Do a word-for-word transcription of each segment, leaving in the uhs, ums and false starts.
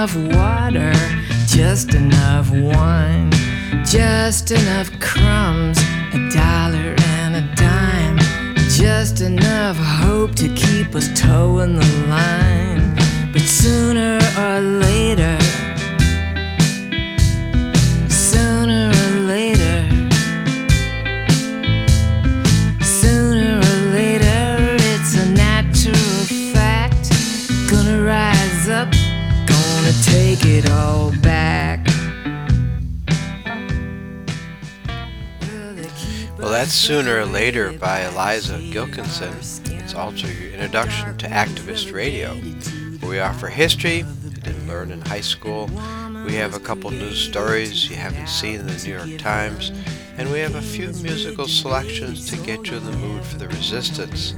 enough water, just enough wine, just enough crumbs, a dollar and a dime, just enough hope to keep us toeing the line. But sooner or later, sooner or later, sooner or later, it's a natural fact. Gonna rise up, gonna take it all back. Well, that's Sooner or Later by Eliza Gilkinson. It's also your introduction to Activist Radio, where we offer history you didn't learn in high school. We have a couple news stories you haven't seen in the New York Times, and we have a few musical selections to get you in the mood for the resistance.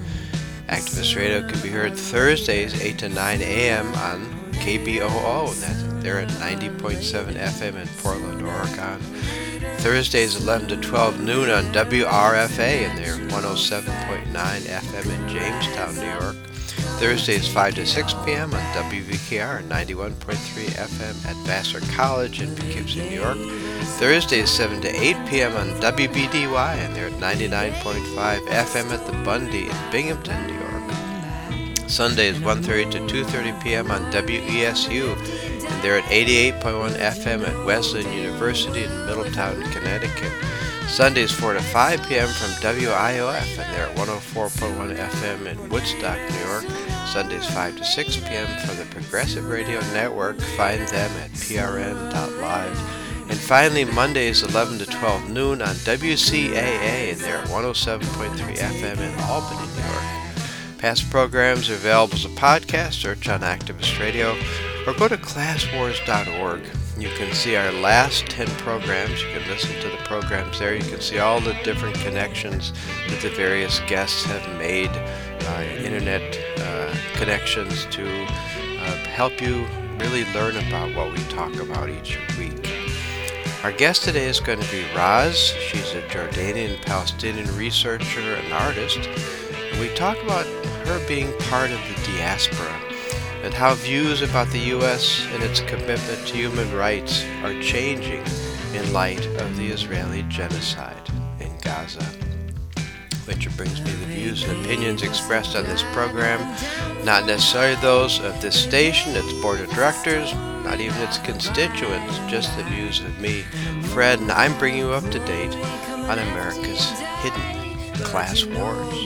Activist Radio can be heard Thursdays eight to nine a.m. on K B O O. That's, they're at ninety point seven F M in Portland, Oregon. Thursdays eleven to twelve noon on W R F A, and they're one oh seven point nine F M in Jamestown, New York. Thursdays five to six p.m. on W V K R, ninety-one point three F M at Vassar College in Poughkeepsie, New York. Thursdays seven to eight p.m. on W B D Y, and they're at ninety-nine point five F M at the Bundy in Binghamton, New York. Sundays one thirty to two thirty p.m. on W E S U, and they're at eighty-eight point one F M at Wesleyan University in Middletown, Connecticut. Sundays four to five p.m. from W I O F, and they're at one oh four point one F M in Woodstock, New York. Sundays five to six p.m. from the Progressive Radio Network. Find them at P R N dot live. And finally, Mondays eleven to twelve noon on W C A A, and they're at one oh seven point three F M in Albany, New York. Past programs are available as a podcast. Search on Activist Radio, or go to class wars dot org. You can see our last ten programs. You can listen to the programs there. You can see all the different connections that the various guests have made, uh, internet uh, connections to uh, help you really learn about what we talk about each week. Our guest today is going to be Raz. She's a Jordanian-Palestinian researcher and artist. And we talk about her being part of the diaspora, and how views about the U S and its commitment to human rights are changing in light of the Israeli genocide in Gaza. Which brings me the views and opinions expressed on this program, not necessarily those of this station, its board of directors, not even its constituents, just the views of me, Fred, and I'm bringing you up to date on America's hidden class wars.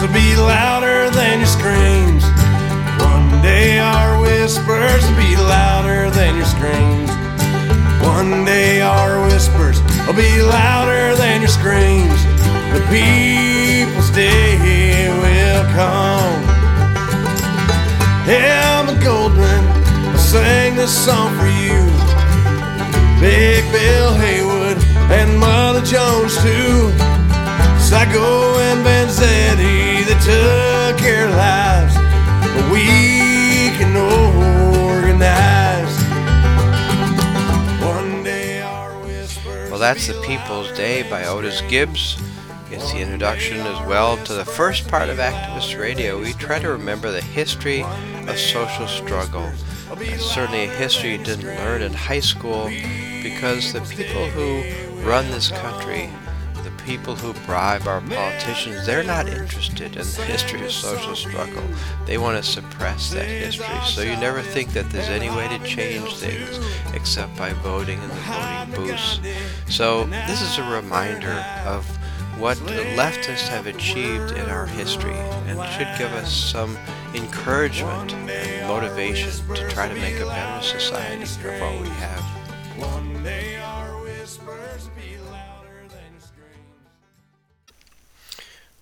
Will be louder than your screams. One day our whispers will be louder than your screams. One day our whispers will be louder than your screams. The people's day will come. Emma Goldman, I sang this song for you. Big Bill Haywood and Mother Jones too. Psycho and Vanzetti, they took their lives, but we can organize. One day our whispers. Well, that's The People's Day by Otis Gibbs. It's the introduction as well to the first part of Activist Radio. We try to remember the history of social struggle. It's certainly a history you didn't learn in high school, because the people who run this country, people who bribe our politicians, they're not interested in the history of social struggle. They want to suppress that history. So you never think that there's any way to change things except by voting in the voting booths. So this is a reminder of what the leftists have achieved in our history, and should give us some encouragement and motivation to try to make a better society of what we have.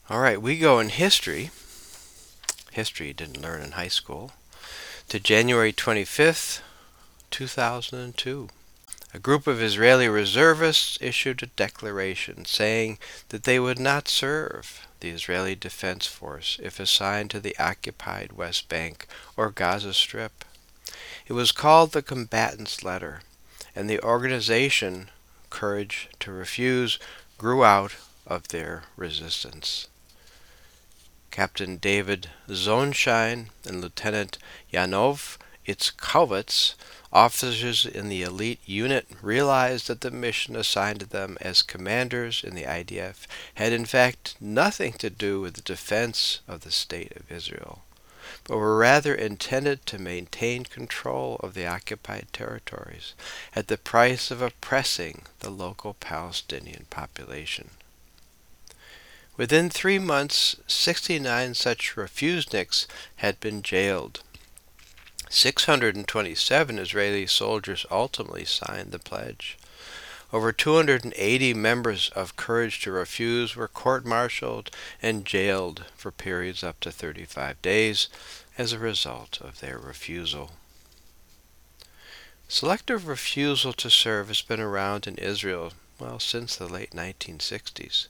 All right, we go in history, history you didn't learn in high school, to January twenty-fifth, two thousand two. A group of Israeli reservists issued a declaration saying that they would not serve the Israeli Defense Force if assigned to the occupied West Bank or Gaza Strip. It was called the Combatants' Letter, and the organization Courage to Refuse grew out of their resistance. Captain David Zonschein and Lieutenant Yanov Itzkowitz, officers in the elite unit, realized that the mission assigned to them as commanders in the I D F had in fact nothing to do with the defense of the state of Israel, but were rather intended to maintain control of the occupied territories at the price of oppressing the local Palestinian population. Within three months, sixty-nine such refuseniks had been jailed. six hundred twenty-seven Israeli soldiers ultimately signed the pledge. Over two hundred eighty members of Courage to Refuse were court-martialed and jailed for periods up to thirty-five days as a result of their refusal. Selective refusal to serve has been around in Israel well, since the late nineteen sixties,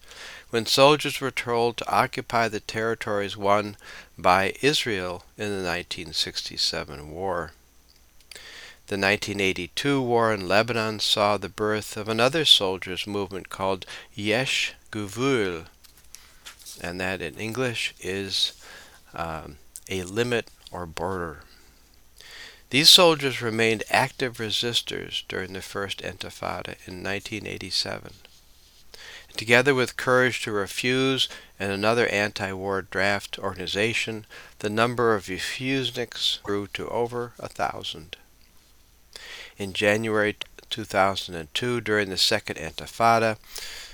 when soldiers were told to occupy the territories won by Israel in the nineteen sixty-seven war. The nineteen eighty-two war in Lebanon saw the birth of another soldiers' movement called Yesh Gvul, and that in English is um, a limit or border. These soldiers remained active resistors during the first Intifada in nineteen eighty-seven. Together with Courage to Refuse and another anti-war draft organization, the number of refuseniks grew to over a thousand. In January two thousand two, during the second Intifada,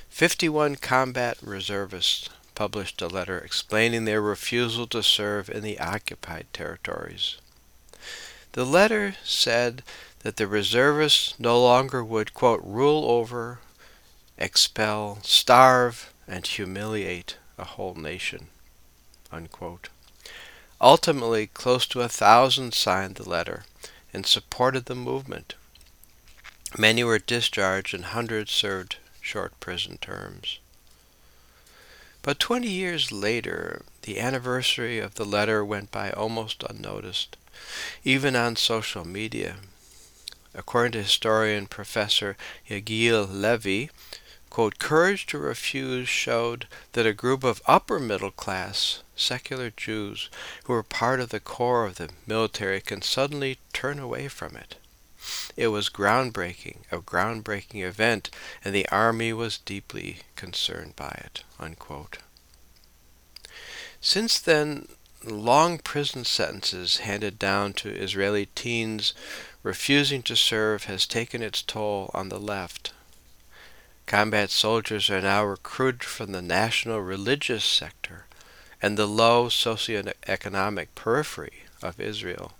fifty-one combat reservists published a letter explaining their refusal to serve in the occupied territories. The letter said that the reservists no longer would, quote, rule over, expel, starve, and humiliate a whole nation, unquote. Ultimately, close to a thousand signed the letter and supported the movement. Many were discharged and hundreds served short prison terms. But twenty years later, the anniversary of the letter went by almost unnoticed, even on social media. According to historian Professor Yagiel Levy, quote, Courage to Refuse showed that a group of upper-middle-class secular Jews who were part of the core of the military can suddenly turn away from it. It was groundbreaking, a groundbreaking event, and the Army was deeply concerned by it, unquote. Since then, long prison sentences handed down to Israeli teens refusing to serve has taken its toll on the left. Combat soldiers are now recruited from the national religious sector and the low socioeconomic periphery of Israel.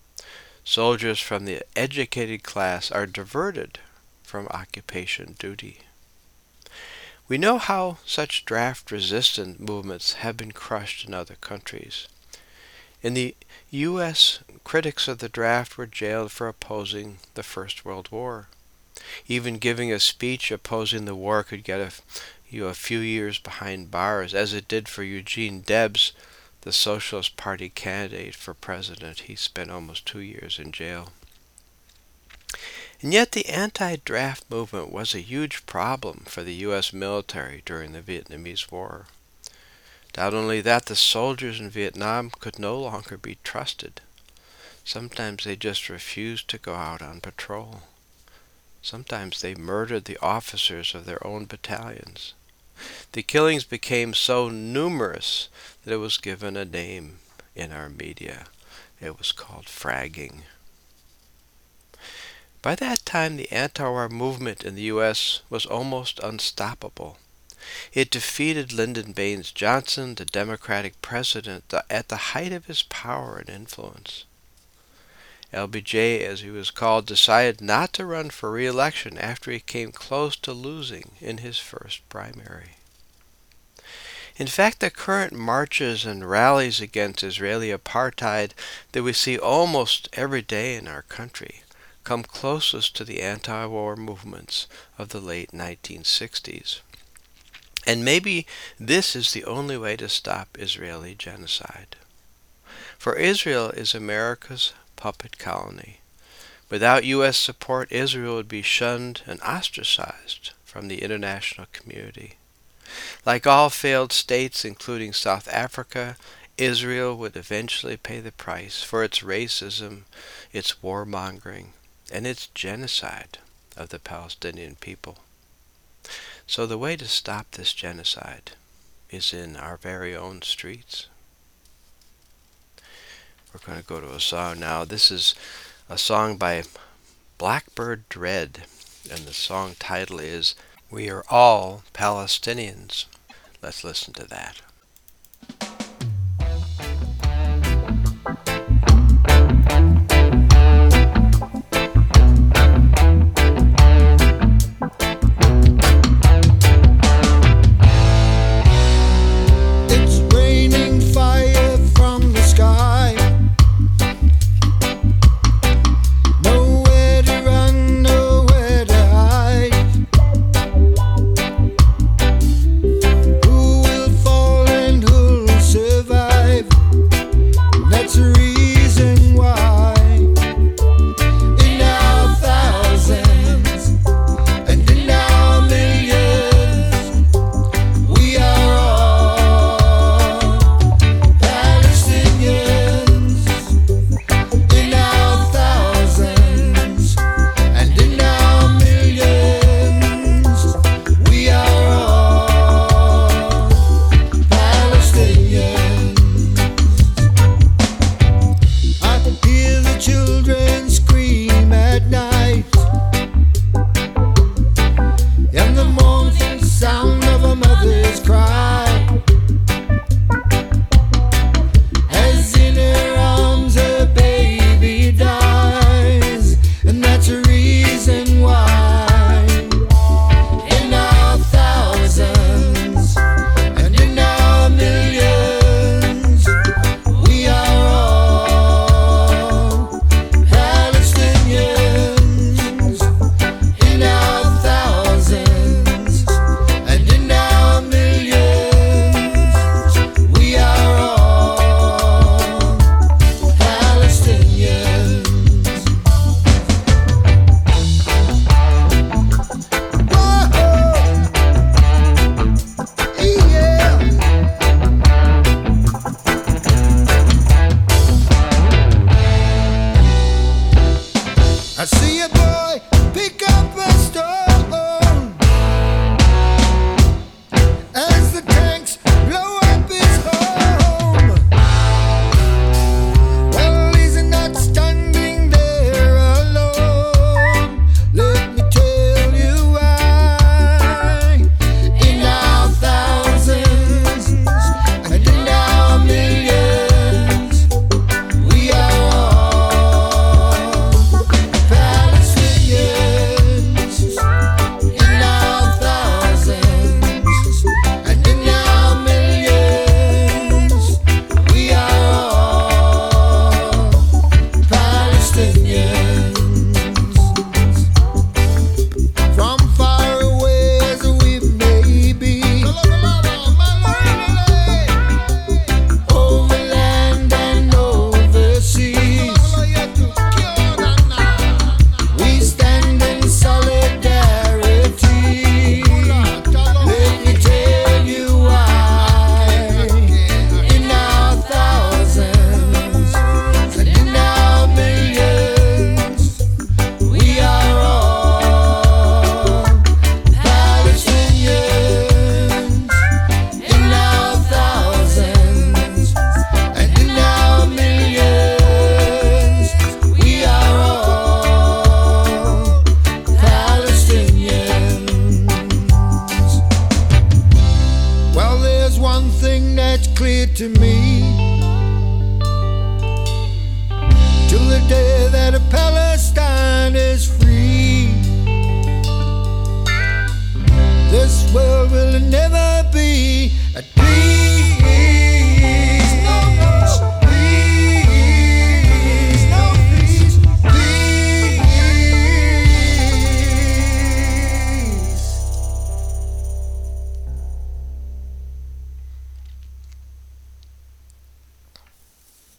Soldiers from the educated class are diverted from occupation duty. We know how such draft-resistant movements have been crushed in other countries. In the U S, critics of the draft were jailed for opposing the First World War. Even giving a speech opposing the war could get you a few years behind bars, as it did for Eugene Debs, the Socialist Party candidate for president. He spent almost two years in jail. And yet the anti-draft movement was a huge problem for the U S military during the Vietnamese War. Not only that, the soldiers in Vietnam could no longer be trusted. Sometimes they just refused to go out on patrol. Sometimes they murdered the officers of their own battalions. The killings became so numerous that it was given a name in our media. It was called fragging. By that time, the anti-war movement in the U S was almost unstoppable. It defeated Lyndon Baines Johnson, the Democratic president, at the height of his power and influence. L B J, as he was called, decided not to run for re-election after he came close to losing in his first primary. In fact, the current marches and rallies against Israeli apartheid that we see almost every day in our country come closest to the anti-war movements of the late nineteen sixties. And maybe this is the only way to stop Israeli genocide. For Israel is America's puppet colony, Without U S support, Israel would be shunned and ostracized from the international community. Like all failed states, including South Africa, Israel would eventually pay the price for its racism, its warmongering, and its genocide of the Palestinian people. So the way to stop this genocide is in our very own streets. We're going to go to a song now. This is a song by Blackbird Dread, and the song title is We Are All Palestinians. Let's listen to that.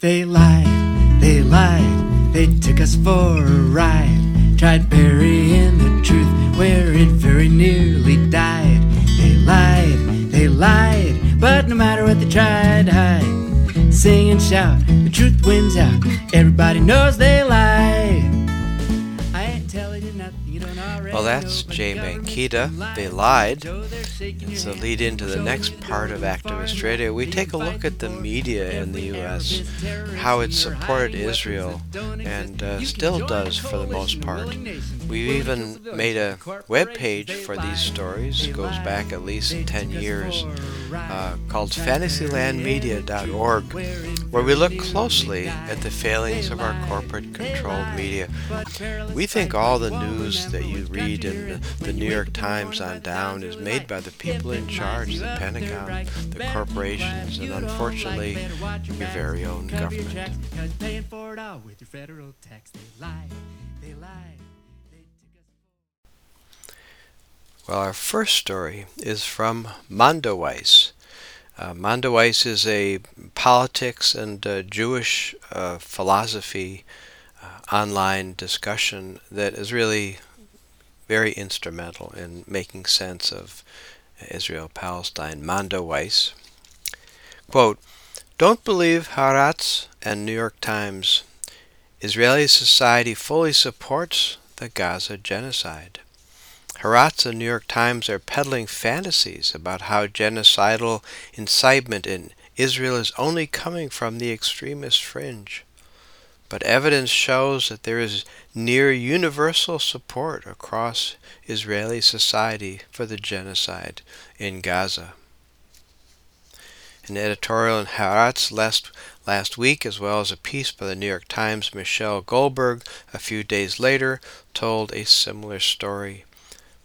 They lied, they lied, They took us for a ride, tried burying the truth where it very nearly died. They lied, they lied, but no matter what they tried to hide, sing and shout, the truth wins out. Everybody knows they lied. Well, that's Jay Mankita, They Lied. It's a lead into the next part of Activist Radio. We take a look at the media in the U S, how it supported Israel, and uh, still does for the most part. We've even made a web page for these stories, it goes back at least ten years, uh, called fantasyland media dot org, where we look closely at the failings of our corporate-controlled media. We think all the news that you read in the, the New York Times on down is made by the people in charge, the Pentagon, the corporations, and unfortunately, your very own government. Well, our first story is from Mondoweiss. Uh, Mondoweiss is a politics and uh, Jewish uh, philosophy uh, online discussion that is really very instrumental in making sense of Israel-Palestine. Mondoweiss, quote, "Don't believe Haaretz and New York Times. Israeli society fully supports the Gaza genocide. Haaretz and New York Times are peddling fantasies about how genocidal incitement in Israel is only coming from the extremist fringe. But evidence shows that there is near universal support across Israeli society for the genocide in Gaza." An editorial in Haaretz last, last week, as well as a piece by the New York Times' Michelle Goldberg a few days later, told a similar story.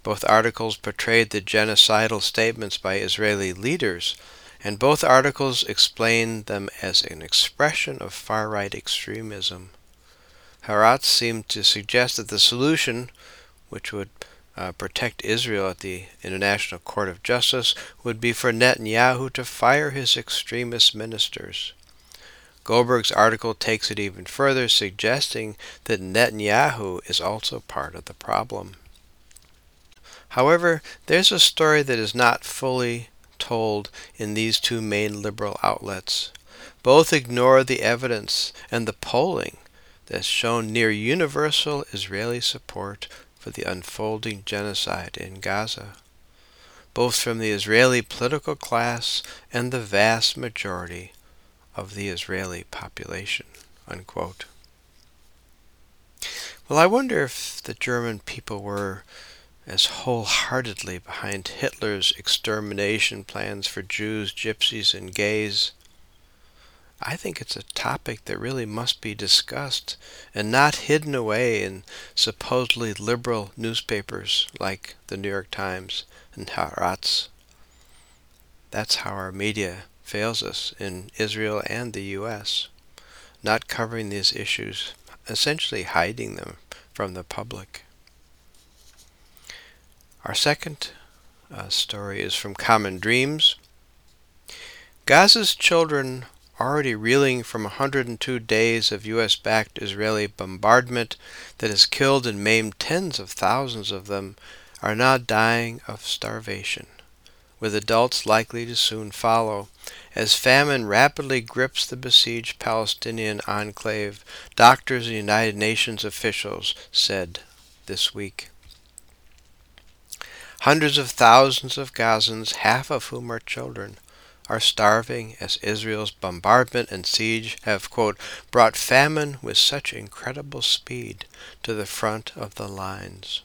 Both articles portrayed the genocidal statements by Israeli leaders, and both articles explained them as an expression of far-right extremism. Haaretz seemed to suggest that the solution, which would uh, protect Israel at the International Court of Justice, would be for Netanyahu to fire his extremist ministers. Goldberg's article takes it even further, suggesting that Netanyahu is also part of the problem. However, there's a story that is not fully told in these two main liberal outlets. Both ignore the evidence and the polling that's shown near universal Israeli support for the unfolding genocide in Gaza, both from the Israeli political class and the vast majority of the Israeli population." Unquote. Well, I wonder if the German people were as wholeheartedly behind Hitler's extermination plans for Jews, gypsies, and gays. I think it's a topic that really must be discussed and not hidden away in supposedly liberal newspapers like the New York Times and Haaretz. That's how our media fails us in Israel and the U S, not covering these issues, essentially hiding them from the public. Our second uh, story is from Common Dreams. Gaza's children, already reeling from one hundred two days of U S-backed Israeli bombardment that has killed and maimed tens of thousands of them, are now dying of starvation, with adults likely to soon follow, as famine rapidly grips the besieged Palestinian enclave, doctors and United Nations officials said this week. Hundreds of thousands of Gazans, half of whom are children, are starving as Israel's bombardment and siege have, quote, "brought famine with such incredible speed to the front of the lines."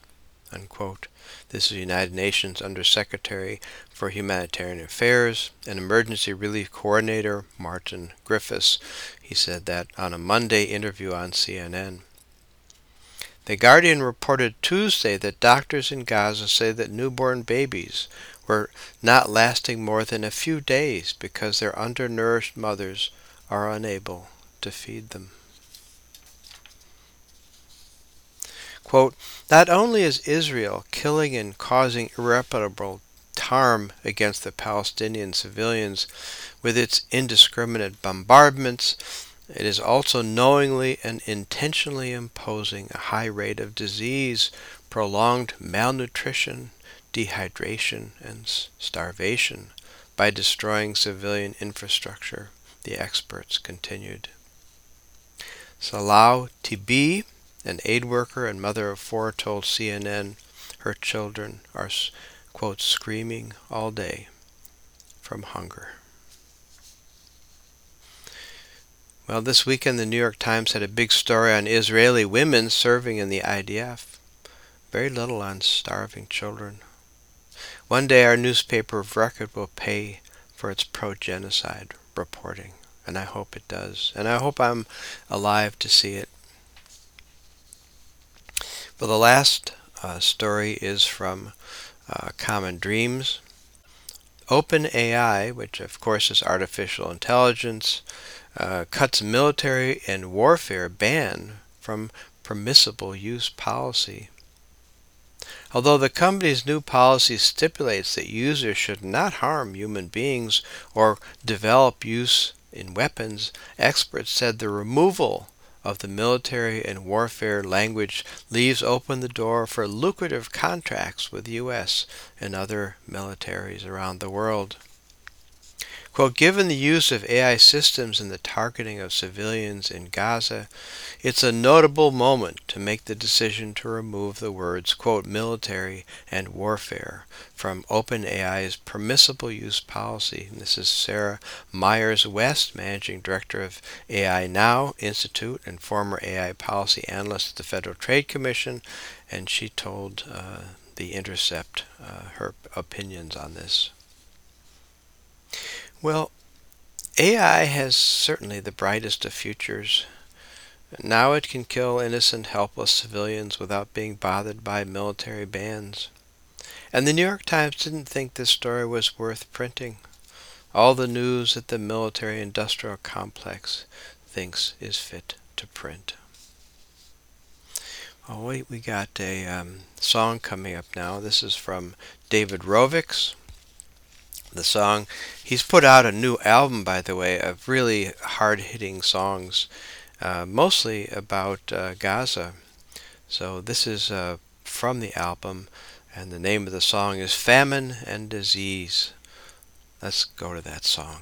Unquote. This is United Nations Undersecretary for Humanitarian Affairs and Emergency Relief Coordinator Martin Griffiths. He said that on a Monday interview on C N N. The Guardian reported Tuesday that doctors in Gaza say that newborn babies were not lasting more than a few days because their undernourished mothers are unable to feed them. Quote, "Not only is Israel killing and causing irreparable harm against the Palestinian civilians with its indiscriminate bombardments, It is also knowingly and intentionally imposing a high rate of disease, prolonged malnutrition, dehydration, and starvation by destroying civilian infrastructure, the experts continued. Salau Tibi, an aid worker and mother of four, told C N N her children are, quote, screaming all day from hunger. Well, this weekend the New York Times had a big story on Israeli women serving in the I D F. Very little on starving children. One day our newspaper of record will pay for its pro-genocide reporting, and I hope it does. And I hope I'm alive to see it. Well, the last uh, story is from uh, Common Dreams. OpenAI, which of course is artificial intelligence, Uh, cuts military and warfare ban from permissible use policy. Although the company's new policy stipulates that users should not harm human beings or develop use in weapons, experts said the removal of the military and warfare language leaves open the door for lucrative contracts with the U S and other militaries around the world. Quote, given the use of A I systems in the targeting of civilians in Gaza, it's a notable moment to make the decision to remove the words, quote, military and warfare from OpenAI's permissible use policy. And this is Sarah Myers-West, Managing Director of A I Now Institute and former A I policy analyst at the Federal Trade Commission, and she told uh, The Intercept uh, her opinions on this. Well, A I has certainly the brightest of futures. Now it can kill innocent, helpless civilians without being bothered by military bans. And the New York Times didn't think this story was worth printing. All the news that the military-industrial complex thinks is fit to print. Oh, wait, we got a um, song coming up now. This is from David Rovics. The song, he's put out a new album, by the way, of really hard-hitting songs, uh, mostly about uh, Gaza. So this is uh, from the album, and the name of the song is Famine and Disease. Let's go to that song.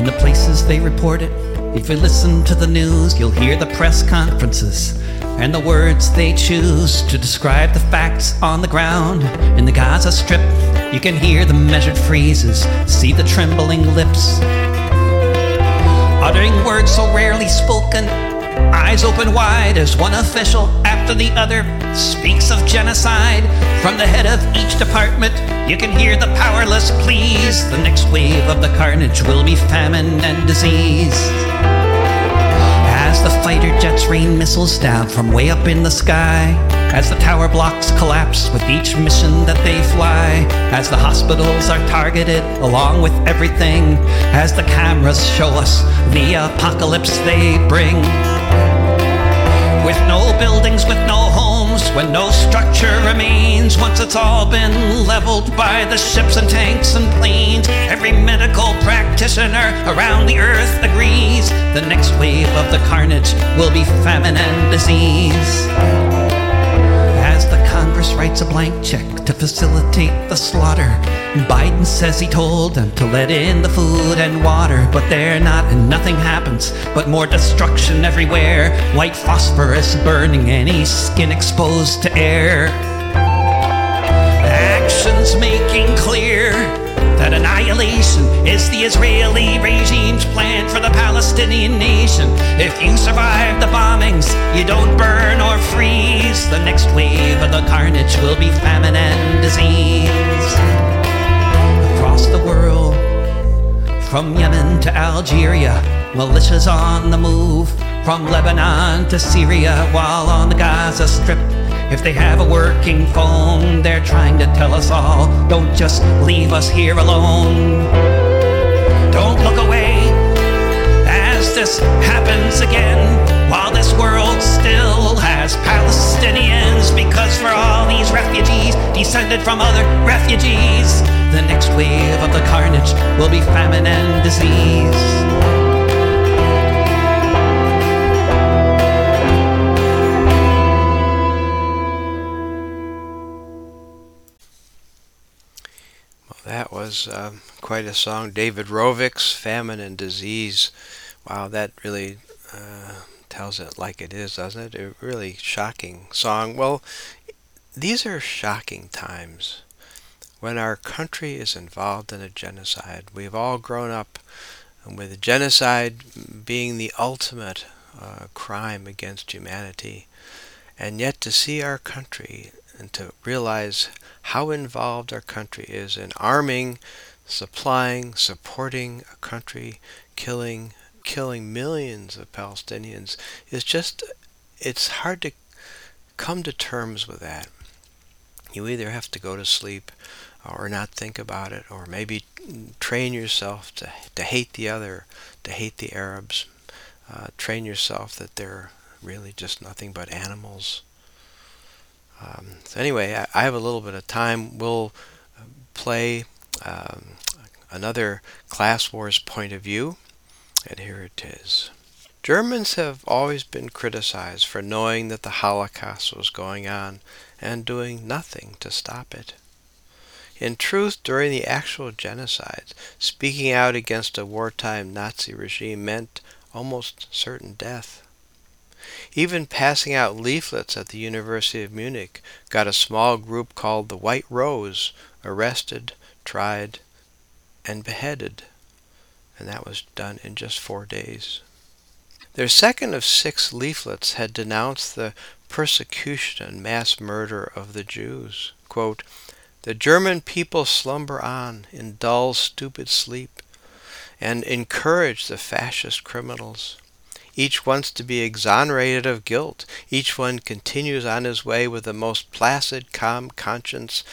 In the places they report it, if you listen to the news, you'll hear the press conferences and the words they choose to describe the facts on the ground. In the Gaza Strip, you can hear the measured phrases, see the trembling lips, uttering words so rarely spoken, eyes open wide as one official after the other speaks of genocide. From the head of each department, you can hear the powerless pleas. The next wave of the carnage will be famine and disease. As the fighter jets rain missiles down from way up in the sky, as the tower blocks collapse with each mission that they fly, as the hospitals are targeted along with everything, as the cameras show us the apocalypse they bring. With no buildings, with no homes, when no structure remains, once it's all been leveled by the ships and tanks and planes, every medical practitioner around the earth agrees, the next wave of the carnage will be famine and disease. As the Congress writes a blank check to facilitate the slaughter, Biden says he told them to let in the food and water, but they're not, and nothing happens, but more destruction everywhere. White phosphorus burning any skin exposed to air. Actions making clear that annihilation is the Israeli regime's plan for the Palestinian nation. If you survive the bombings, you don't burn or freeze. The next wave of the carnage will be famine and disease. Across the world, from Yemen to Algeria, militias on the move, from Lebanon to Syria, while on the Gaza Strip, if they have a working phone, they're trying to tell us all, don't just leave us here alone. Don't look away as this happens again, while this world still has Palestinians become 'Cause for all these refugees descended from other refugees, the next wave of the carnage will be famine and disease. That was uh, quite a song. David Rovics, Famine and Disease. Wow, that really uh, tells it like it is, doesn't it? A really shocking song. Well, these are shocking times when our country is involved in a genocide. We've all grown up with genocide being the ultimate uh, crime against humanity. And yet to see our country and to realize how involved our country is in arming, supplying, supporting a country, killing killing millions of Palestinians, is just, it's hard to come to terms with that. You either have to go to sleep or not think about it, or maybe train yourself to, to hate the other, to hate the Arabs. Uh, train yourself that they're really just nothing but animals. Um, so anyway, I, I have a little bit of time. We'll play um, another Class Wars point of view, and here it is. Germans have always been criticized for knowing that the Holocaust was going on and doing nothing to stop it. In truth, during the actual genocide, speaking out against a wartime Nazi regime meant almost certain death. Even passing out leaflets at the University of Munich got a small group called the White Rose arrested, tried, and beheaded. And that was done in just four days. Their second of six leaflets had denounced the persecution and mass murder of the Jews. Quote, "The German people slumber on in dull, stupid sleep and encourage the fascist criminals. Each wants to be exonerated of guilt. Each one continues on his way with the most placid, calm conscience,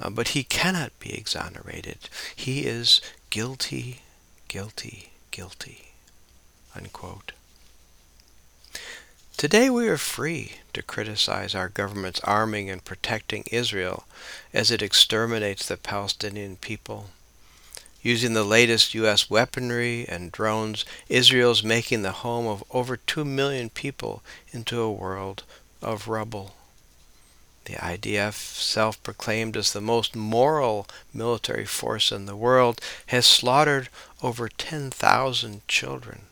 uh, but he cannot be exonerated. He is guilty, guilty, guilty." Unquote. Today we are free to criticize our government's arming and protecting Israel as it exterminates the Palestinian people. Using the latest U S weaponry and drones, Israel's making the home of over two million people into a world of rubble. The I D F, self-proclaimed as the most moral military force in the world, has slaughtered over ten thousand children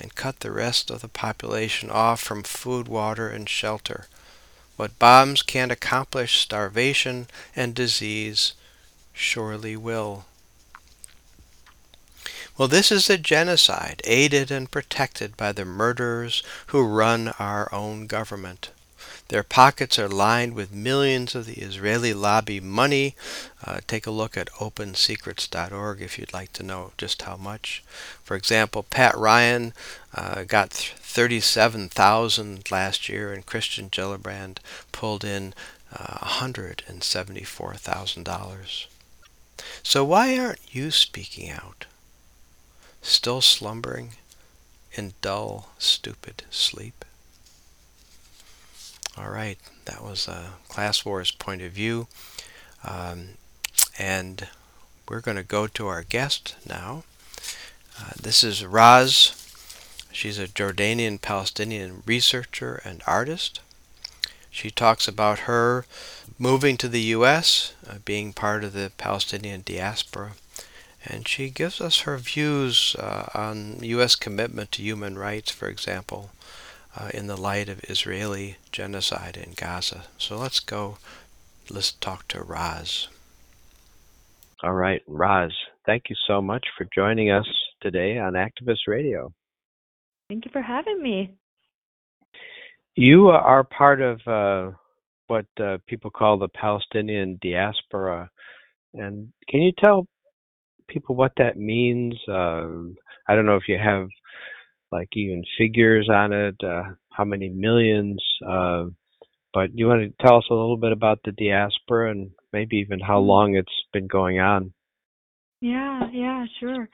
and cut the rest of the population off from food, water, and shelter. What bombs can't accomplish, starvation and disease surely will. Well, this is a genocide aided and protected by the murderers who run our own government. Their pockets are lined with millions of the Israeli lobby money. Uh, take a look at open secrets dot org if you'd like to know just how much. For example, Pat Ryan uh, got thirty-seven thousand dollars last year, and Christian Gillibrand pulled in uh, one hundred seventy-four thousand dollars. So why aren't you speaking out? Still slumbering in dull, stupid sleep. All right, that was a Class Wars point of view. Um, and we're going to go to our guest now. Uh, this is Raz. She's a Jordanian-Palestinian researcher and artist. She talks about her moving to the U S, uh, being part of the Palestinian diaspora. And she gives us her views uh, on U S commitment to human rights, for example, uh, in the light of Israeli genocide in Gaza. So let's go, let's talk to Raz. All right, Raz, thank you so much for joining us today on Activist Radio. Thank you for having me. You are part of uh, what uh, people call the Palestinian diaspora. And can you tell people what that means? Um, I don't know if you have like even figures on it, uh, how many millions, uh, but you want to tell us a little bit about the diaspora and maybe even how long it's been going on? Yeah, yeah, sure.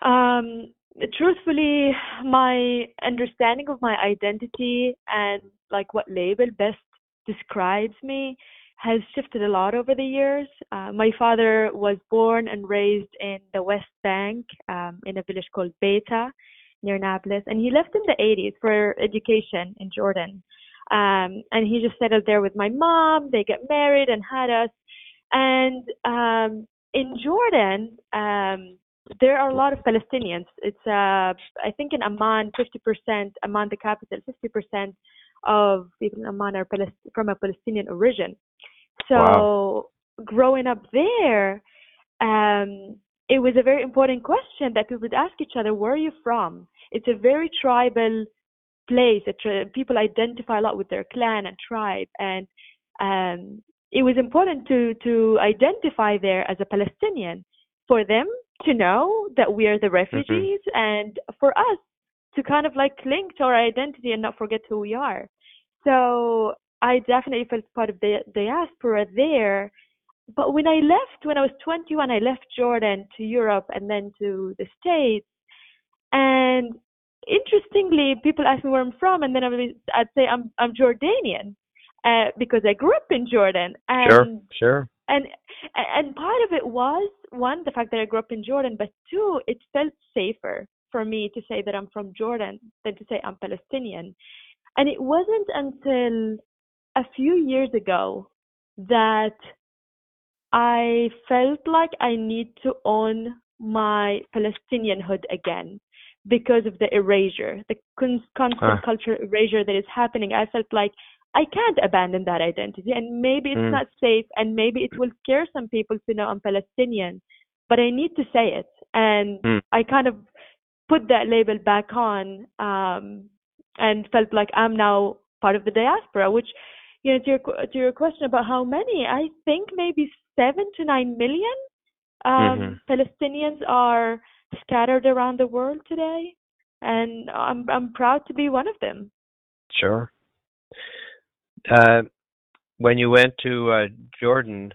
Um, truthfully, my understanding of my identity and like what label best describes me has shifted a lot over the years. Uh, my father was born and raised in the West Bank, um, in a village called Beta, near Nablus. And he left in the eighties for education in Jordan. Um, and he just settled there with my mom. They got married and had us. And um, in Jordan, um, there are a lot of Palestinians. It's, uh, I think in Amman, fifty percent, Amman, the capital, fifty percent of people in Amman are Palest- from a Palestinian origin. So wow. Growing up there, um, it was a very important question that we would ask each other, where are you from? It's a very tribal place. It tra- people identify a lot with their clan and tribe. And um, it was important to, to identify there as a Palestinian, for them to know that we are the refugees, mm-hmm. and for us to kind of like cling to our identity and not forget who we are. So I definitely felt part of the diaspora there. But when I left, when I was twenty-one, I left Jordan to Europe and then to the States. And interestingly, people ask me where I'm from, and then I'd say I'm I'm Jordanian uh, because I grew up in Jordan. And, sure, sure. And and part of it was, one, the fact that I grew up in Jordan, but two, it felt safer for me to say that I'm from Jordan than to say I'm Palestinian. And it wasn't until a few years ago that I felt like I need to own my Palestinianhood again because of the erasure, the constant ah. cultural erasure that is happening. I felt like I can't abandon that identity, and maybe it's mm. not safe, and maybe it will scare some people to know I'm Palestinian, but I need to say it. And mm. I kind of put that label back on, um, and felt like I'm now part of the diaspora, which, you know, to your, to your question about how many, I think maybe seven to nine million um, mm-hmm. Palestinians are scattered around the world today. And I'm I'm proud to be one of them. Sure. Uh, when you went to uh, Jordan,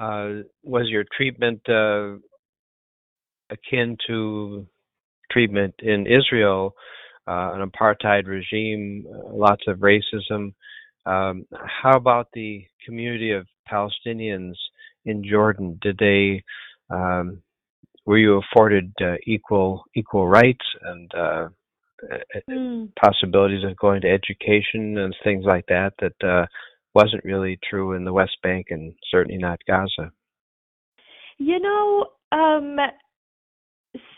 uh, was your treatment uh, akin to treatment in Israel, uh, an apartheid regime, lots of racism? Um, how about the community of Palestinians in Jordan? Did they um, were you afforded uh, equal equal rights and uh, Mm. possibilities of going to education and things like that that uh, wasn't really true in the West Bank and certainly not Gaza? You know, um,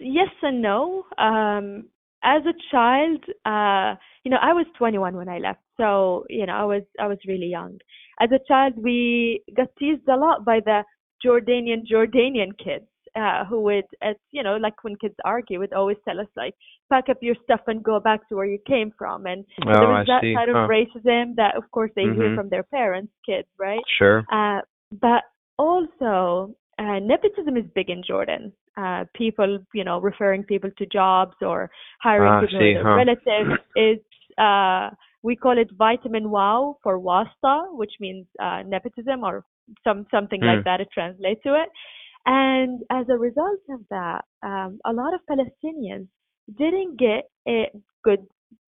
yes and no. Um, as a child, uh, you know, I was twenty-one when I left, so you know, I was I was really young. As a child, we got teased a lot by the Jordanian Jordanian kids. Uh, who would, as, you know, like when kids argue, would always tell us, like, pack up your stuff and go back to where you came from. And oh, there was I that see. side of huh. racism that, of course, they mm-hmm. hear from their parents' kids, right? Sure. Uh, but also, uh, nepotism is big in Jordan. Uh, people, you know, referring people to jobs or hiring people ah, with huh. relatives is, uh, we call it vitamin wow for wasta, which means uh, nepotism or some something mm. like that. It translates to it. And as a result of that, um, a lot of Palestinians didn't get uh, good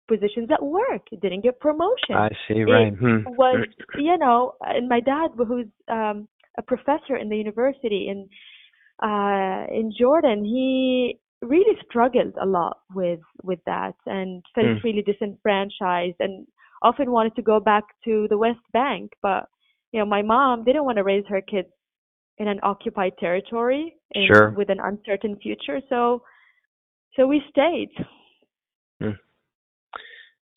positions at work, didn't get promotion. I see, right. It hmm. was, you know, and my dad, who's um, a professor in the university in uh, in Jordan, he really struggled a lot with, with that and felt hmm. really disenfranchised and often wanted to go back to the West Bank. But, you know, my mom didn't want to raise her kids in an occupied territory in, sure. with an uncertain future. So, so we stayed. Hmm.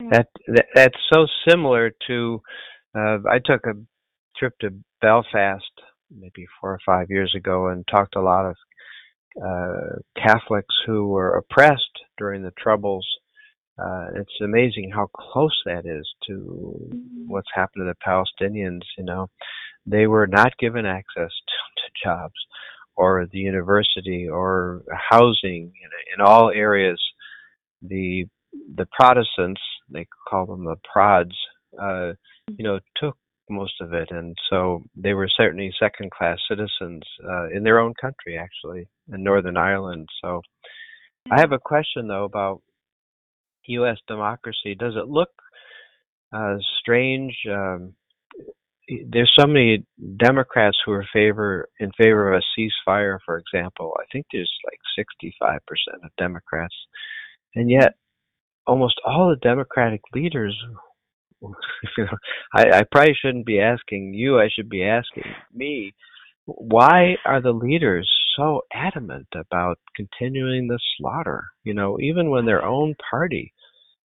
Yeah. That, that that's so similar to, uh, I took a trip to Belfast maybe four or five years ago and talked to a lot of uh, Catholics who were oppressed during the Troubles. Uh, it's amazing how close that is to mm-hmm. what's happened to the Palestinians, you know. They were not given access to, to jobs or the university or housing. In, in all areas, the the Protestants, they call them the Prods, uh, you know, took most of it. And so they were certainly second-class citizens uh, in their own country, actually, in Northern Ireland. So I have a question, though, about U S democracy. Does it look uh, strange? Um, there's so many Democrats who are favor in favor of a ceasefire, for example. I think there's like sixty-five percent of Democrats, and yet almost all the Democratic leaders. You know, I, I probably shouldn't be asking you. I should be asking me. Why are the leaders so adamant about continuing the slaughter? You know, even when their own party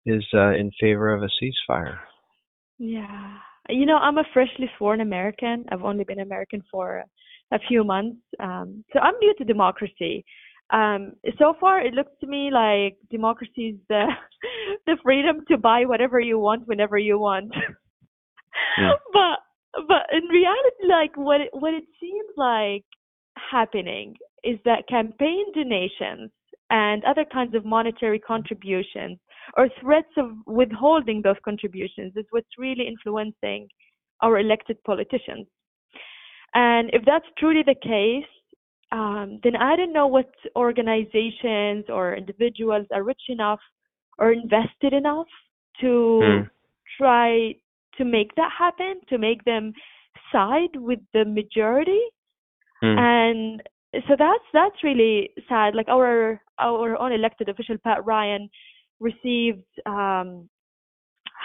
is uh, in favor of a ceasefire. Yeah. You know, I'm a freshly sworn American. I've only been American for a few months. Um, so I'm new to democracy. Um, so far, it looks to me like democracy is the, the freedom to buy whatever you want, whenever you want. Yeah. But but in reality, like what it, what it seems like happening is that campaign donations and other kinds of monetary contributions or threats of withholding those contributions is what's really influencing our elected politicians. And if that's truly the case, um, then I don't know what organizations or individuals are rich enough or invested enough to mm. try to make that happen, to make them side with the majority. Mm. And so that's that's really sad. Like our our own elected official, Pat Ryan, received, um,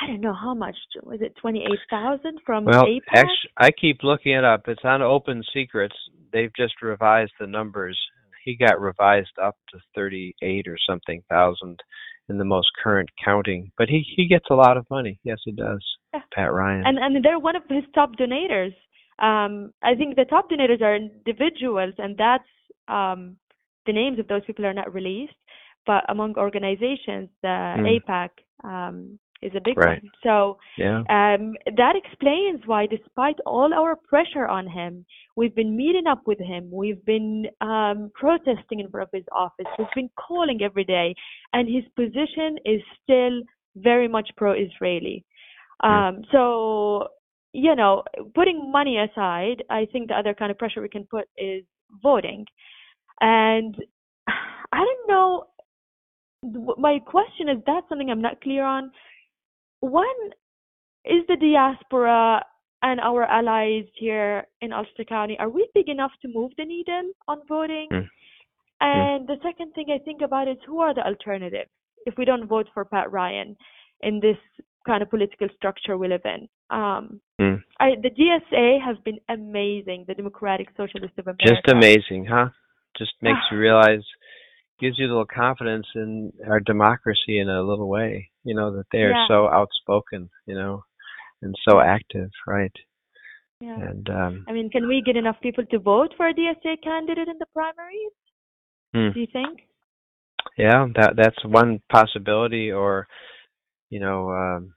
I don't know how much, was it twenty-eight thousand from well, APAC? Actually, I keep looking it up. It's on Open Secrets. They've just revised the numbers. He got revised up to thirty-eight or something thousand in the most current counting. But he, he gets a lot of money. Yes, he does, yeah. Pat Ryan. And and they're one of his top donors. Um, I think the top donors are individuals, and that's um, the names of those people are not released. But among organizations, the mm. APAC um, is a big right. one. So yeah. um, that explains why, despite all our pressure on him, we've been meeting up with him. We've been um, protesting in front of his office. We've been calling every day. And his position is still very much pro-Israeli. Um, mm. So, you know, putting money aside, I think the other kind of pressure we can put is voting. And I don't know. My question is, that's something I'm not clear on. One, is the diaspora and our allies here in Ulster County, are we big enough to move the needle on voting? Mm. And mm. the second thing I think about is, who are the alternatives if we don't vote for Pat Ryan in this kind of political structure we live in? Um, mm. I, the D S A has been amazing, the Democratic Socialists of America. Just amazing, huh? Just makes you realize... gives you a little confidence in our democracy in a little way, you know, that they are yeah. so outspoken, you know, and so active, right? Yeah. And um, I mean, can we get enough people to vote for a D S A candidate in the primaries? Hmm. Do you think? Yeah, that that's one possibility, or, you know, um,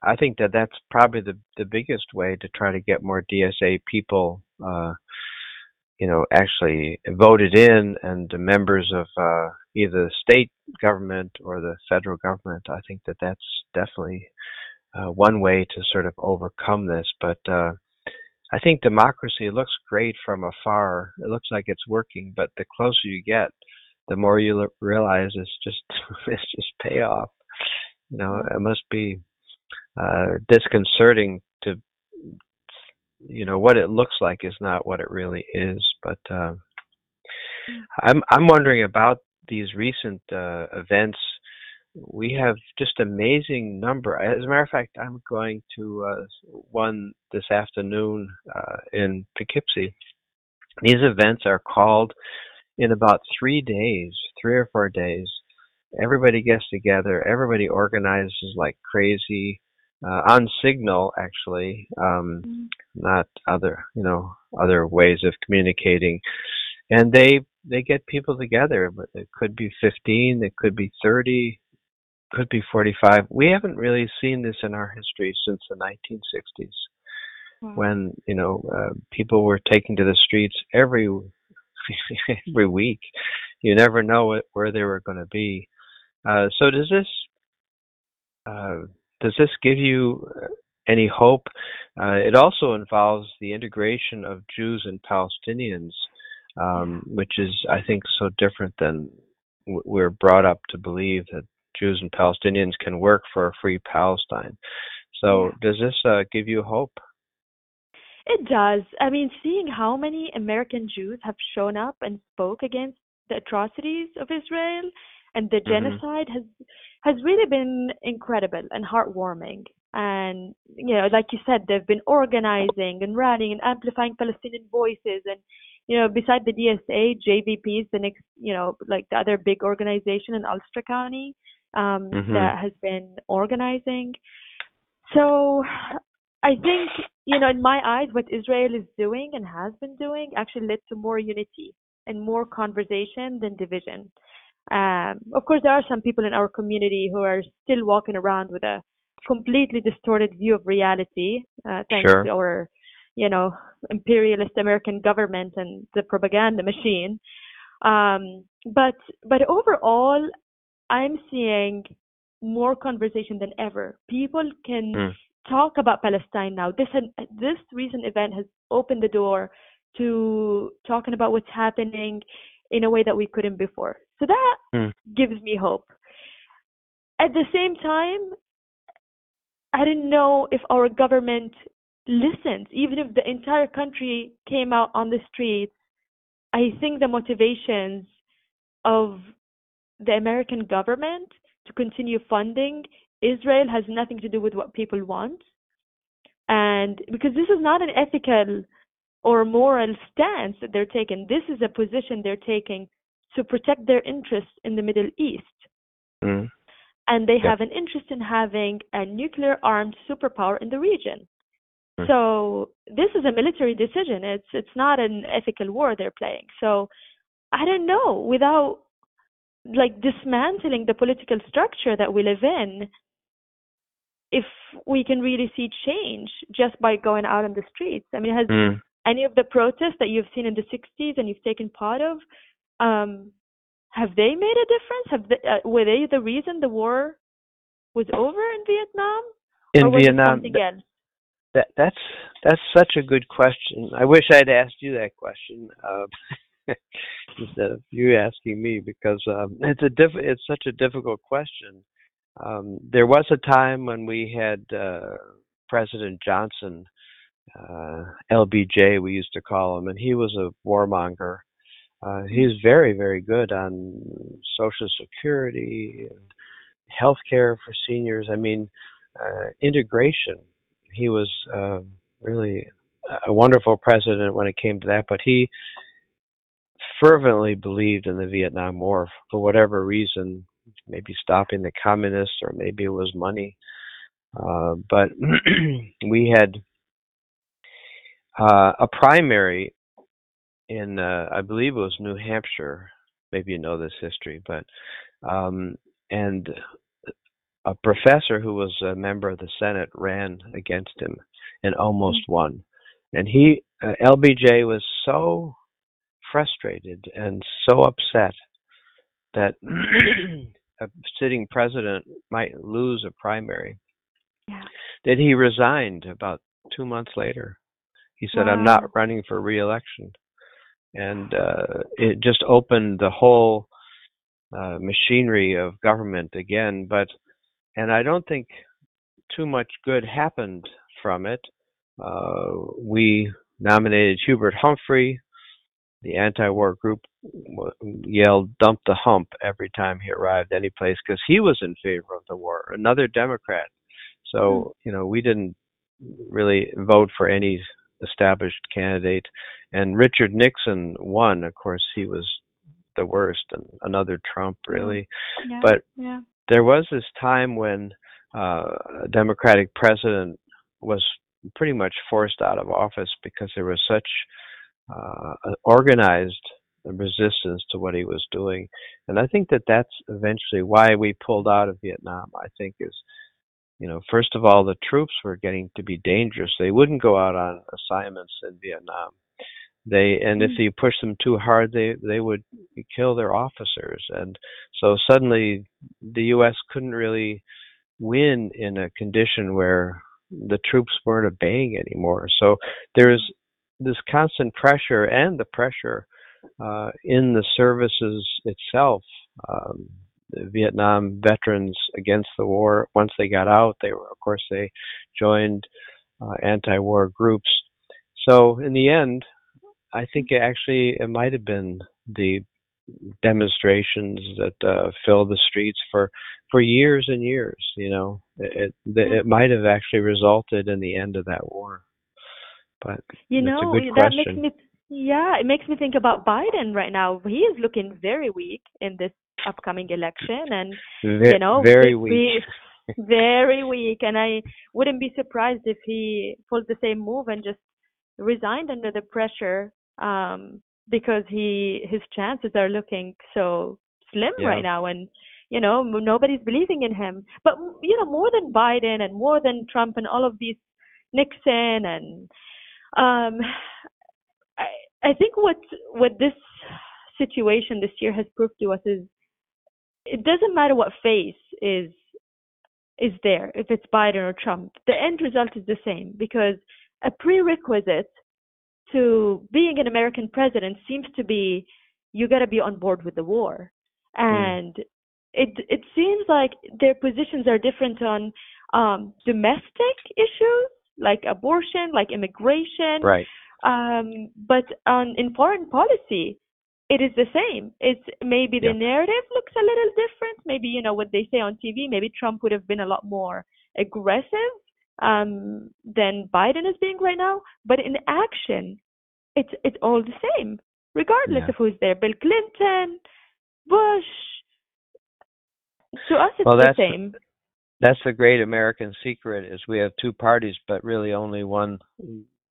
I think that that's probably the, the biggest way to try to get more D S A people uh you know, actually voted in, and the members of uh, either the state government or the federal government. I think that that's definitely uh, one way to sort of overcome this. But uh, I think democracy looks great from afar. It looks like it's working, but the closer you get, the more you l- realize it's just it's just payoff. You know, it must be uh, disconcerting to. You know, what it looks like is not what it really is. But uh, I'm I'm wondering about these recent uh, events. We have just amazing number. As a matter of fact, I'm going to uh, one this afternoon uh, in Poughkeepsie. These events are called in about three days, three or four days. Everybody gets together. Everybody organizes like crazy. Uh, on Signal, actually, um, mm-hmm. not other, you know, other ways of communicating, and they they get people together. But it could be fifteen, it could be thirty, could be forty-five. We haven't really seen this in our history since the nineteen sixties, wow. when you know uh, people were taking to the streets every every week. You never know it, where they were going to be. Uh, so does this? Uh, Does this give you any hope? Uh, it also involves the integration of Jews and Palestinians, um, which is, I think, so different than w- we're brought up to believe that Jews and Palestinians can work for a free Palestine. So does this uh, give you hope? It does. I mean, seeing how many American Jews have shown up and spoke against the atrocities of Israel and the genocide mm-hmm. has has really been incredible and heartwarming. And, you know, like you said, they've been organizing and rallying and amplifying Palestinian voices. And, you know, besides the D S A, J V P is the next, you know, like the other big organization in Ulster County um, mm-hmm. that has been organizing. So I think, you know, in my eyes, what Israel is doing and has been doing actually led to more unity and more conversation than division. Um, of course, there are some people in our community who are still walking around with a completely distorted view of reality, uh, thanks sure. to our, you know, imperialist American government and the propaganda machine. Um, but but overall, I'm seeing more conversation than ever. People can mm. talk about Palestine now. This this recent event has opened the door to talking about what's happening in a way that we couldn't before. So that mm. gives me hope. At the same time, I didn't know if our government listens. Even if the entire country came out on the streets, I think the motivations of the American government to continue funding Israel has nothing to do with what people want. And because this is not an ethical or moral stance that they're taking, this is a position they're taking to protect their interests in the Middle East. Mm. And they yeah. have an interest in having a nuclear-armed superpower in the region. Mm. So this is a military decision. It's it's not an ethical war they're playing. So I don't know, without like dismantling the political structure that we live in, if we can really see change just by going out on the streets. I mean, has mm. any of the protests that you've seen in the sixties and you've taken part of, um, have they made a difference? Have they, uh, were they the reason the war was over in Vietnam? In or was Vietnam, it something else? That, that's that's such a good question. I wish I'd asked you that question uh, instead of you asking me, because um, it's a diff- it's such a difficult question. Um, there was a time when we had uh, President Johnson, uh, L B J, we used to call him, and he was a warmonger. Uh, he's very, very good on Social Security and health care for seniors. I mean, uh, integration. He was uh, really a wonderful president when it came to that, but he fervently believed in the Vietnam War for whatever reason, maybe stopping the communists or maybe it was money. Uh, but we had uh, a primary in, uh, I believe it was New Hampshire, maybe you know this history, but, um, and a professor who was a member of the Senate ran against him and almost won. And he, uh, L B J was so frustrated and so upset that a sitting president might lose a primary yeah. that he resigned about two months later. He said, wow. I'm not running for re-election. And uh, it just opened the whole uh, machinery of government again. But, and I don't think too much good happened from it. Uh, we nominated Hubert Humphrey. The anti-war group yelled, dump the hump, every time he arrived any place because he was in favor of the war, another Democrat. So, you know, we didn't really vote for any established candidate. And Richard Nixon won. Of course, he was the worst, and another Trump, really. Yeah, but yeah. there was this time when uh, a Democratic president was pretty much forced out of office because there was such uh, an organized resistance to what he was doing. And I think that that's eventually why we pulled out of Vietnam, I think, is, you know, first of all, the troops were getting to be dangerous. They wouldn't go out on assignments in Vietnam. They and mm-hmm. if you push them too hard, they, they would kill their officers. And so suddenly the U S couldn't really win in a condition where the troops weren't obeying anymore. So there's this constant pressure and the pressure uh, in the services itself. Um, the Vietnam veterans against the war, once they got out, they were, of course, they joined uh, anti-war groups. So in the end, I think it actually it might have been the demonstrations that uh, filled the streets for, for years and years. You know, it, it it might have actually resulted in the end of that war. But you know, that's a good that question. makes me yeah, it makes me think about Biden right now. He is looking very weak in this upcoming election, and v- you know, very weak. We, very weak, and I wouldn't be surprised if he pulled the same move and just resigned under the pressure, um, because he his chances are looking so slim yeah. right now, and you know, nobody's believing in him. But you know, more than Biden and more than Trump and all of these, Nixon and um, I I think what what this situation this year has proved to us is it doesn't matter what face is. is there, if it's Biden or Trump, the end result is the same, because a prerequisite to being an American president seems to be you got to be on board with the war. And mm. it it seems like their positions are different on um, domestic issues like abortion, like immigration, right? Um, but on in foreign policy, it is the same. It's maybe the yeah. narrative looks a little different. Maybe, you know, what they say on T V, maybe Trump would have been a lot more aggressive um, than Biden is being right now. But in action, it's it's all the same, regardless yeah. of who's there. Bill Clinton, Bush. To us, it's well, the that's same. The, that's the great American secret is we have two parties, but really only one,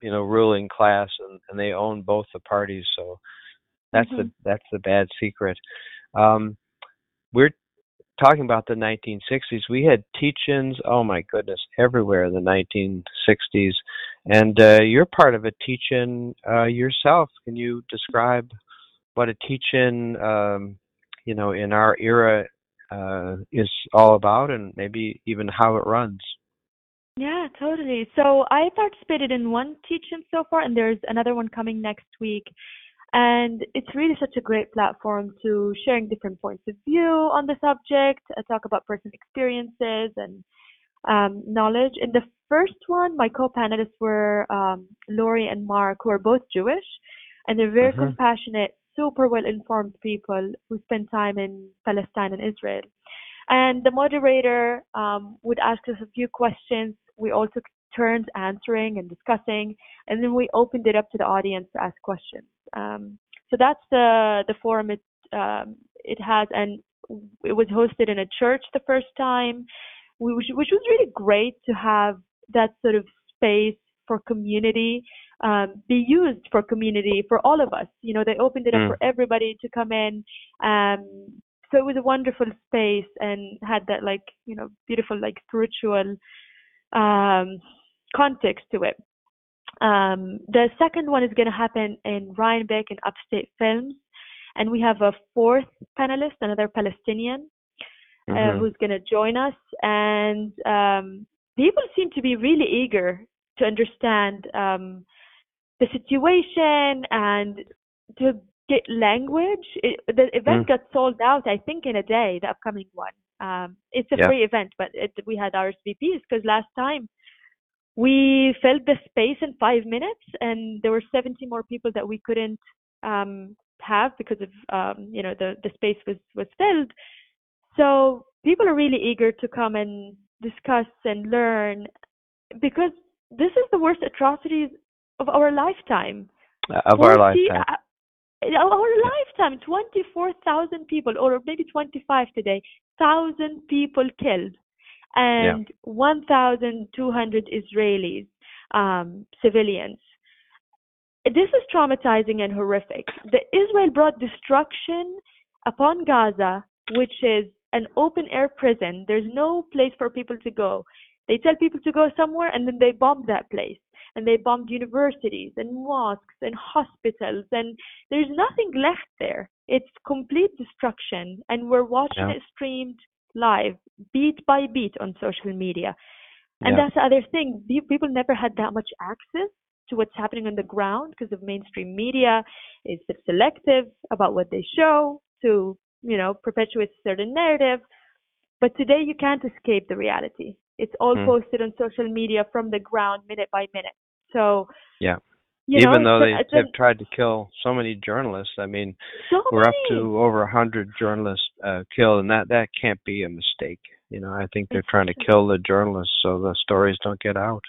you know, ruling class, and, and they own both the parties. So That's mm-hmm. the that's the bad secret. Um, we're talking about the nineteen sixties. We had teach-ins. Oh my goodness, everywhere in the nineteen sixties. And uh, you're part of a teach-in uh, yourself. Can you describe what a teach-in, um, you know, in our era uh, is all about, and maybe even how it runs? Yeah, totally. So I participated in one teach-in so far, and there's another one coming next week. And it's really such a great platform to sharing different points of view on the subject, I talk about personal experiences and um, knowledge. In the first one, my co-panelists were um, Lori and Mark, who are both Jewish, and they're very uh-huh. compassionate, super well-informed people who spend time in Palestine and Israel. And the moderator um, would ask us a few questions. We all took turns answering and discussing, and then we opened it up to the audience to ask questions. Um, so that's the the forum it um, it has, and it was hosted in a church the first time, which, which was really great to have that sort of space for community, um, be used for community for all of us. You know, they opened it up mm. for everybody to come in. Um, so it was a wonderful space and had that like, you know, beautiful like spiritual um, context to it. Um, the second one is going to happen in Rhinebeck in Upstate Films, and we have a fourth panelist, another Palestinian, uh, mm-hmm. who's going to join us. And um, people seem to be really eager to understand um, the situation and to get language. It, the event mm. got sold out, I think, in a day. The upcoming one, um, it's a yeah. free event, but it, we had R S V Ps because last time we filled the space in five minutes, and there were seventy more people that we couldn't um, have because of, um, you know, the, the space was, was filled. So people are really eager to come and discuss and learn, because this is the worst atrocities of our lifetime. Uh, of our lifetime. Uh, our lifetime, twenty-four thousand people, or maybe twenty-five today, one thousand people killed. And yeah. one thousand two hundred Israelis, um, civilians. This is traumatizing and horrific. The Israel brought destruction upon Gaza, which is an open-air prison. There's no place for people to go. They tell people to go somewhere, and then they bomb that place. And they bombed universities and mosques and hospitals. And there's nothing left there. It's complete destruction. And we're watching yeah. it streamed live, beat by beat on social media. And yeah. that's the other thing. People never had that much access to what's happening on the ground because of mainstream media. It's selective about what they show to, you know, perpetuate a certain narrative. But today you can't escape the reality. It's all mm. posted on social media from the ground minute by minute. So yeah. You Even know, though they a, have tried to kill so many journalists, I mean, so we're many. up to over one hundred journalists uh, killed, and that, that can't be a mistake. You know, I think they're trying to kill the journalists so the stories don't get out.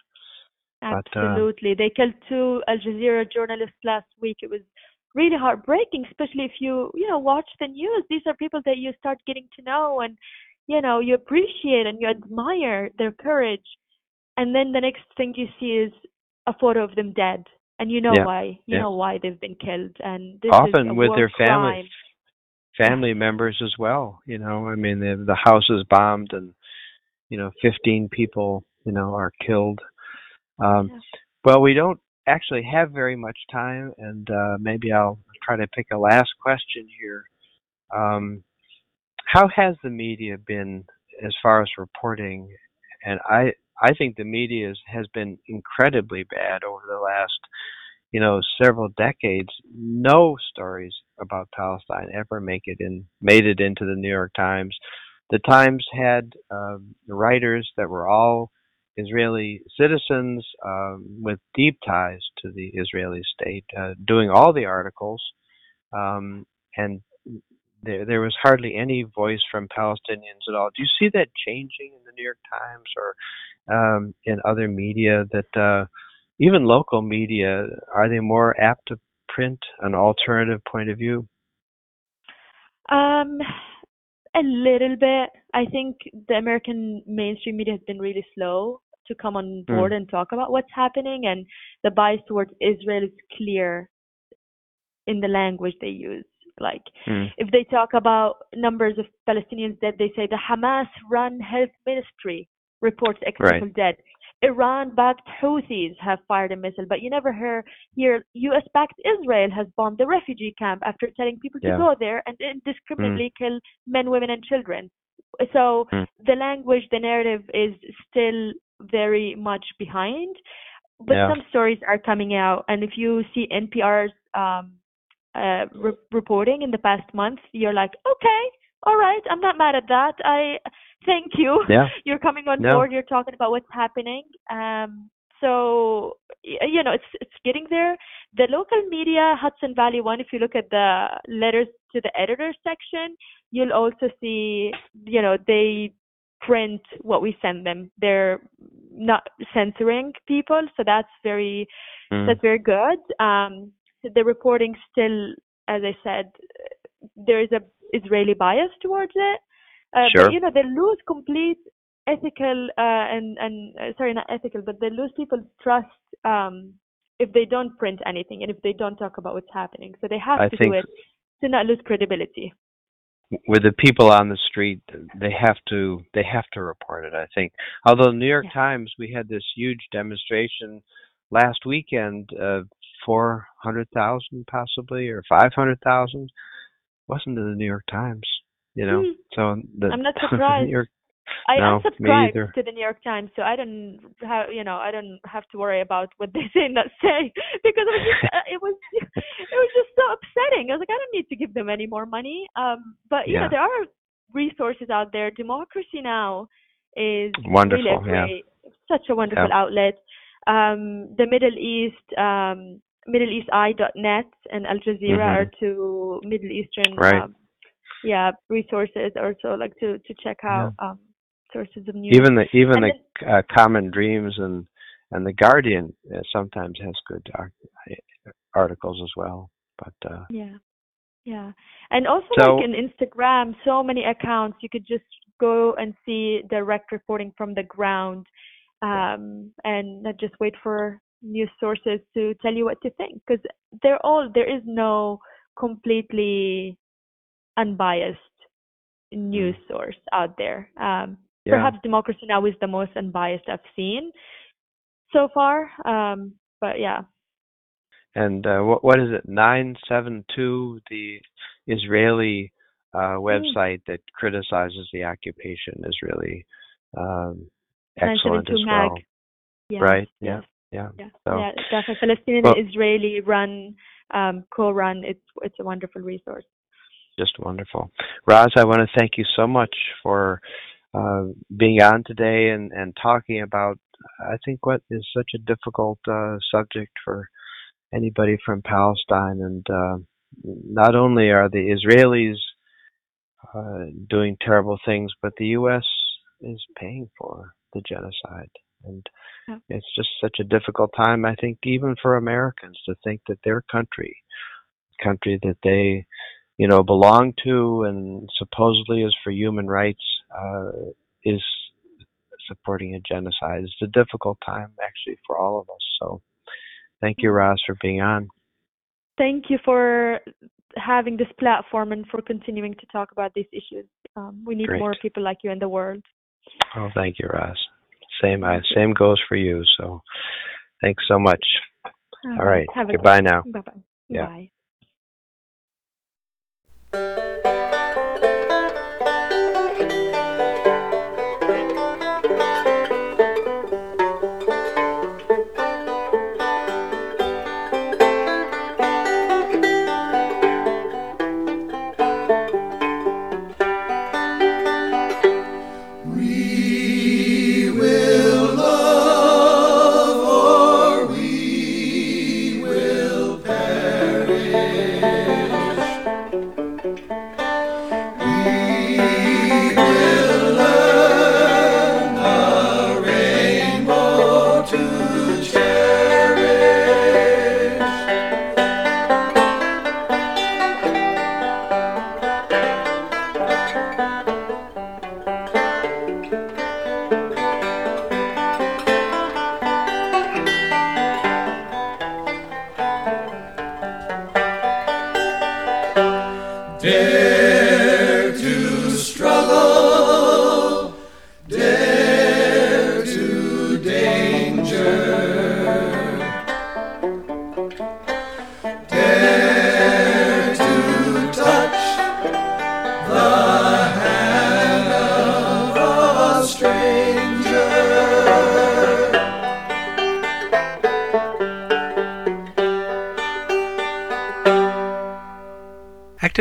Absolutely. But, uh, they killed two Al Jazeera journalists last week. It was really heartbreaking, especially if you, you know, watch the news. These are people that you start getting to know and, you know, you appreciate and you admire their courage. And then the next thing you see is a photo of them dead. And you know yeah, why. You yeah. know why they've been killed. And this often is a with their families, family yeah. members as well. You know, I mean, the, the house is bombed and, you know, fifteen people, you know, are killed. Um, yeah. Well, we don't actually have very much time, and uh, maybe I'll try to pick a last question here. Um, how has the media been as far as reporting? And I... I think the media is, has been incredibly bad over the last, you know, several decades. No stories about Palestine ever make it in, made it into the New York Times. The Times had uh, writers that were all Israeli citizens um, with deep ties to the Israeli state, uh, doing all the articles, um, and there, there was hardly any voice from Palestinians at all. Do you see that changing in the New York Times or um in other media, that uh even local media, are they more apt to print an alternative point of view? Um a little bit. I think the American mainstream media has been really slow to come on board mm. and talk about what's happening, and the bias towards Israel is clear in the language they use. Like mm. if they talk about numbers of Palestinians dead, they say the Hamas run health ministry reports X people right. dead. Iran-backed Houthis have fired a missile, but you never hear here U S-backed Israel has bombed the refugee camp after telling people yeah. to go there and indiscriminately mm. kill men, women, and children. So mm. the language, the narrative is still very much behind, but yeah. some stories are coming out. And if you see N P R's um, uh, re- reporting in the past month, you're like, okay, all right, I'm not mad at that. I... Thank you. Yeah. You're coming on board. No. You're talking about what's happening. Um, so, you know, it's it's getting there. The local media, Hudson Valley one, if you look at the letters to the editor section, you'll also see, you know, they print what we send them. They're not censoring people. So that's very, mm. that's very good. Um, the reporting still, as I said, there is a Israeli bias towards it. Uh, sure. But, you know, they lose complete ethical uh, and and uh, sorry, not ethical, but they lose people's trust um, if they don't print anything and if they don't talk about what's happening. So they have I to do it to not lose credibility. With the people on the street, they have to they have to report it, I think. Although New York yeah. Times, we had this huge demonstration last weekend, uh, four hundred thousand possibly or five hundred thousand. Wasn't in the New York Times. You know, so the, I'm not surprised. York, I no, unsubscribe to the New York Times, so I don't have, you know, I don't have to worry about what they say and not say, because it was just, it was it was just so upsetting. I was like, I don't need to give them any more money. Um, but you yeah. know, there are resources out there. Democracy Now is wonderful. Really yeah. such a wonderful yeah. outlet. Um, the Middle East, um, Middle East Eye dot net and Al Jazeera mm-hmm. are two Middle Eastern. Right. Um, Yeah, resources also like to, to check out yeah. um, sources of news. Even the even and the then, uh, Common Dreams and and the Guardian uh, sometimes has good ar- articles as well. But uh, yeah, yeah, and also so, like in Instagram, so many accounts you could just go and see direct reporting from the ground, um, and just wait for news sources to tell you what to think, because they're all there is no completely unbiased news source out there. Um, yeah. Perhaps Democracy Now! Is the most unbiased I've seen so far. Um, but yeah. And uh, what what is it? nine seven two, the Israeli uh, website mm. that criticizes the occupation, is really um, excellent as well. Yeah. Right? Yeah. Yeah. yeah. yeah. So. yeah. That's a Palestinian-Israeli well, run um, co-run. It's it's a wonderful resource. Just wonderful. Raz, I want to thank you so much for uh, being on today and, and talking about, I think, what is such a difficult uh, subject for anybody from Palestine. And uh, not only are the Israelis uh, doing terrible things, but the U S is paying for the genocide. And yeah. It's just such a difficult time, I think, even for Americans to think that their country, country that they, you know, belong to and supposedly is for human rights, uh, is supporting a genocide. It's a difficult time, actually, for all of us. So thank you, Raz, for being on. Thank you for having this platform and for continuing to talk about these issues. Um, we need Great. more people like you in the world. Oh, thank you, Raz. Same, uh, same goes for you. So thanks so much. All, all right. right. Goodbye now. Bye-bye. Yeah. Bye.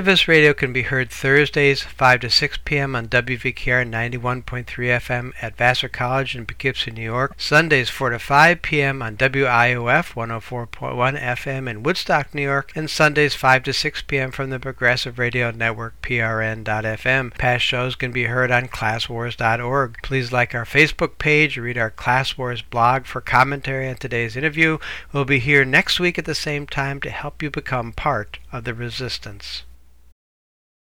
Activist Radio can be heard Thursdays five to six p.m. on W V K R ninety-one point three F M at Vassar College in Poughkeepsie, New York. Sundays four to five p.m. on W I O F one oh four point one F M in Woodstock, New York. And Sundays five to six p.m. from the Progressive Radio Network, P R N dot F M. Past shows can be heard on class wars dot org. Please like our Facebook page, read our Class Wars blog for commentary on today's interview. We'll be here next week at the same time to help you become part of the resistance.